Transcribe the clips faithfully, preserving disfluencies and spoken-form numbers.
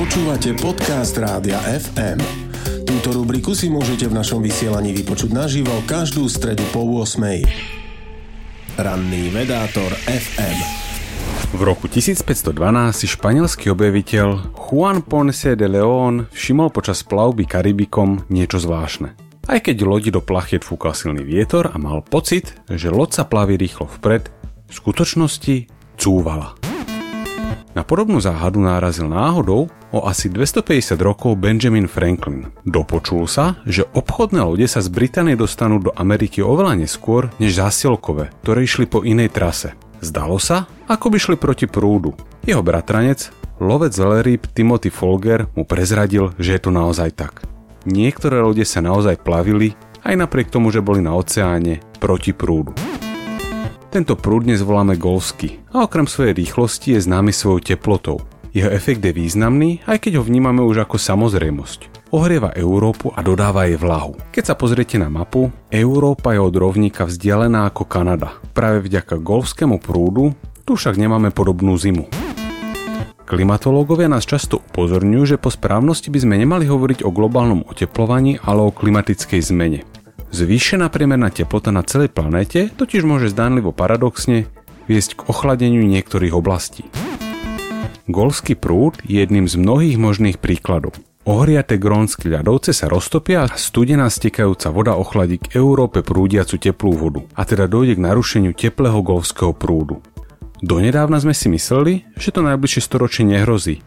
Počúvate podcast Rádia ef em. Túto rubriku si môžete v našom vysielaní vypočuť naživo každú stredu po ôsmej. Ranný Vedátor ef em. V roku tisícpäťstodvanásť si španielský objaviteľ Juan Ponce de León všimol počas plavby Karibikom niečo zvláštne. Aj keď lodi do plachiet fúkal silný vietor a mal pocit, že loď sa plaví rýchlo vpred, v skutočnosti cúvala. Na podobnú záhadu nárazil náhodou o asi dvestopäťdesiat rokov Benjamin Franklin. Dopočul sa, že obchodné lode sa z Británie dostanú do Ameriky oveľa neskôr než zásielkové, ktoré išli po inej trase. Zdalo sa, ako by šli proti prúdu. Jeho bratranec, lovec veľrýb Timothy Folger, mu prezradil, že je to naozaj tak. Niektoré lode sa naozaj plavili, aj napriek tomu, že boli na oceáne proti prúdu. Tento prúd dnes voláme golfský a okrem svojej rýchlosti je známy svojou teplotou. Jeho efekt je významný, aj keď ho vnímame už ako samozrejmosť. Ohrieva Európu a dodáva jej vlahu. Keď sa pozriete na mapu, Európa je od rovníka vzdialená ako Kanada. Práve vďaka golfskému prúdu tu však nemáme podobnú zimu. Klimatológovia nás často upozorňujú, že po správnosti by sme nemali hovoriť o globálnom oteplovaní, ale o klimatickej zmene. Zvýšená priemerná teplota na celej planéte totiž môže zdánlivo paradoxne viesť k ochladeniu niektorých oblastí. Golfský prúd je jedným z mnohých možných príkladov. Ohriate grónske ľadovce sa roztopia a studená stekajúca voda ochladí k Európe prúdiacu teplú vodu, a teda dojde k narušeniu teplého golfského prúdu. Donedávna sme si mysleli, že to najbližšie storočie nehrozí.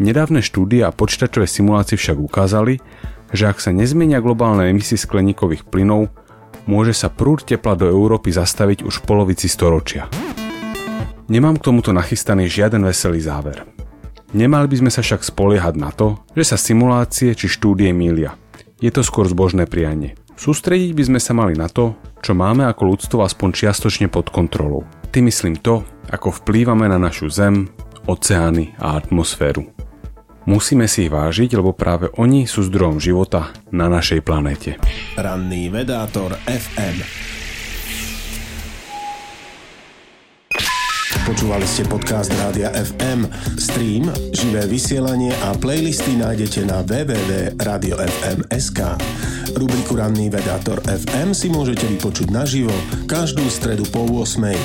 Nedávne štúdie a počítačové simulácie však ukázali, že ak sa nezmenia globálne emisie skleníkových plynov, môže sa prúd tepla do Európy zastaviť už v polovici storočia. Nemám k tomuto nachystaný žiaden veselý záver. Nemali by sme sa však spoliehať na to, že sa simulácie či štúdie mýlia. Je to skôr zbožné prianie. Sústrediť by sme sa mali na to, čo máme ako ľudstvo aspoň čiastočne pod kontrolou. Tým myslím to, ako vplývame na našu Zem, oceány a atmosféru. Musíme si ich vážiť, lebo práve oni sú zdrojom života na našej planéte. Ranný Vedátor ef em. Počúvali ste podcast Rádia ef em. Stream, živé vysielanie a playlisty nájdete na w w w bodka radio f m bodka s k. Rubriku Ranný Vedátor ef em si môžete vypočuť naživo každú stredu po ôsmej.